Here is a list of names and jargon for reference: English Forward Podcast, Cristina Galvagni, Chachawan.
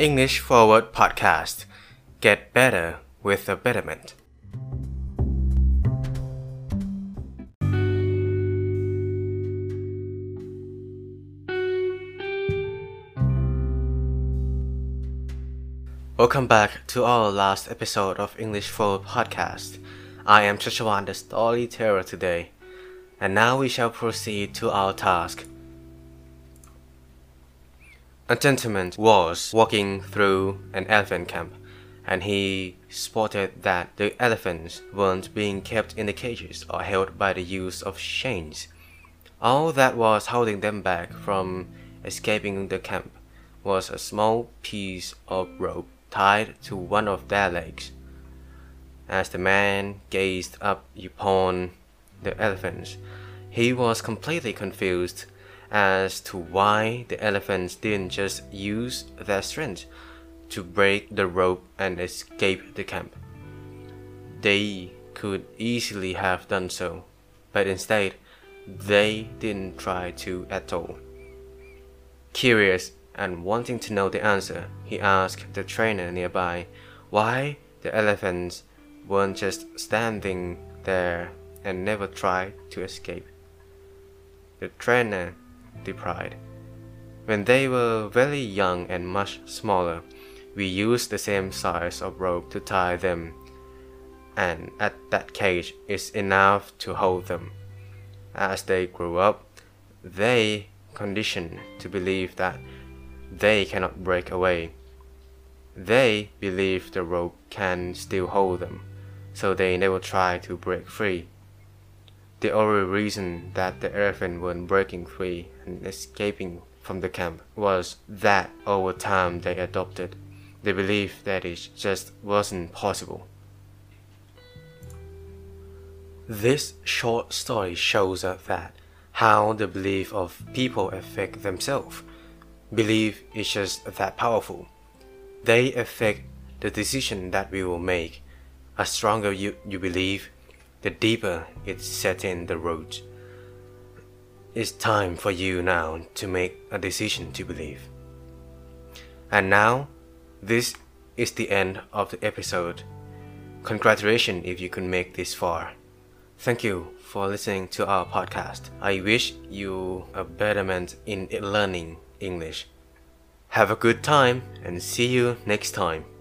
English Forward Podcast Get Better with a Betterment Welcome back to our last episode of English Forward Podcast. I am Chachawan, the storyteller today, and now we shall proceed to our task. A gentleman was walking through an elephant camp, and he spotted that the elephants weren't being kept in the cages or held by the use of chains. All that was holding them back from escaping the camp was a small piece of rope tied to one of their legs. As the man gazed up upon the elephants, he was completely confused as to why the elephants didn't just use their strength to break the rope and escape the camp. They could easily have done so, but instead, they didn't try to at all. Curious and wanting to know the answer, he asked the trainer nearby why the elephants weren't just standing there and never tried to escape. The trainer replied, "When they were very young and much smaller, we used the same size of rope to tie them, and at that cage is enough to hold them. As they grew up, they conditioned to believe that they cannot break away. They believe the rope can still hold them, so they never try to break free. The only reason that the elephant weren't breaking free and escaping from the camp was that over time they adopted the belief that it just wasn't possible." This short story shows us that how the belief of people affect themselves. Belief is just that powerful. They affect the decision that we will make. The stronger you believe, the deeper it sets in the roots. It's time for you now to make a decision to believe. And now, this is the end of the episode. Congratulations if you can make this far. Thank you for listening to our podcast. I wish you a betterment in learning English. Have a good time and see you next time.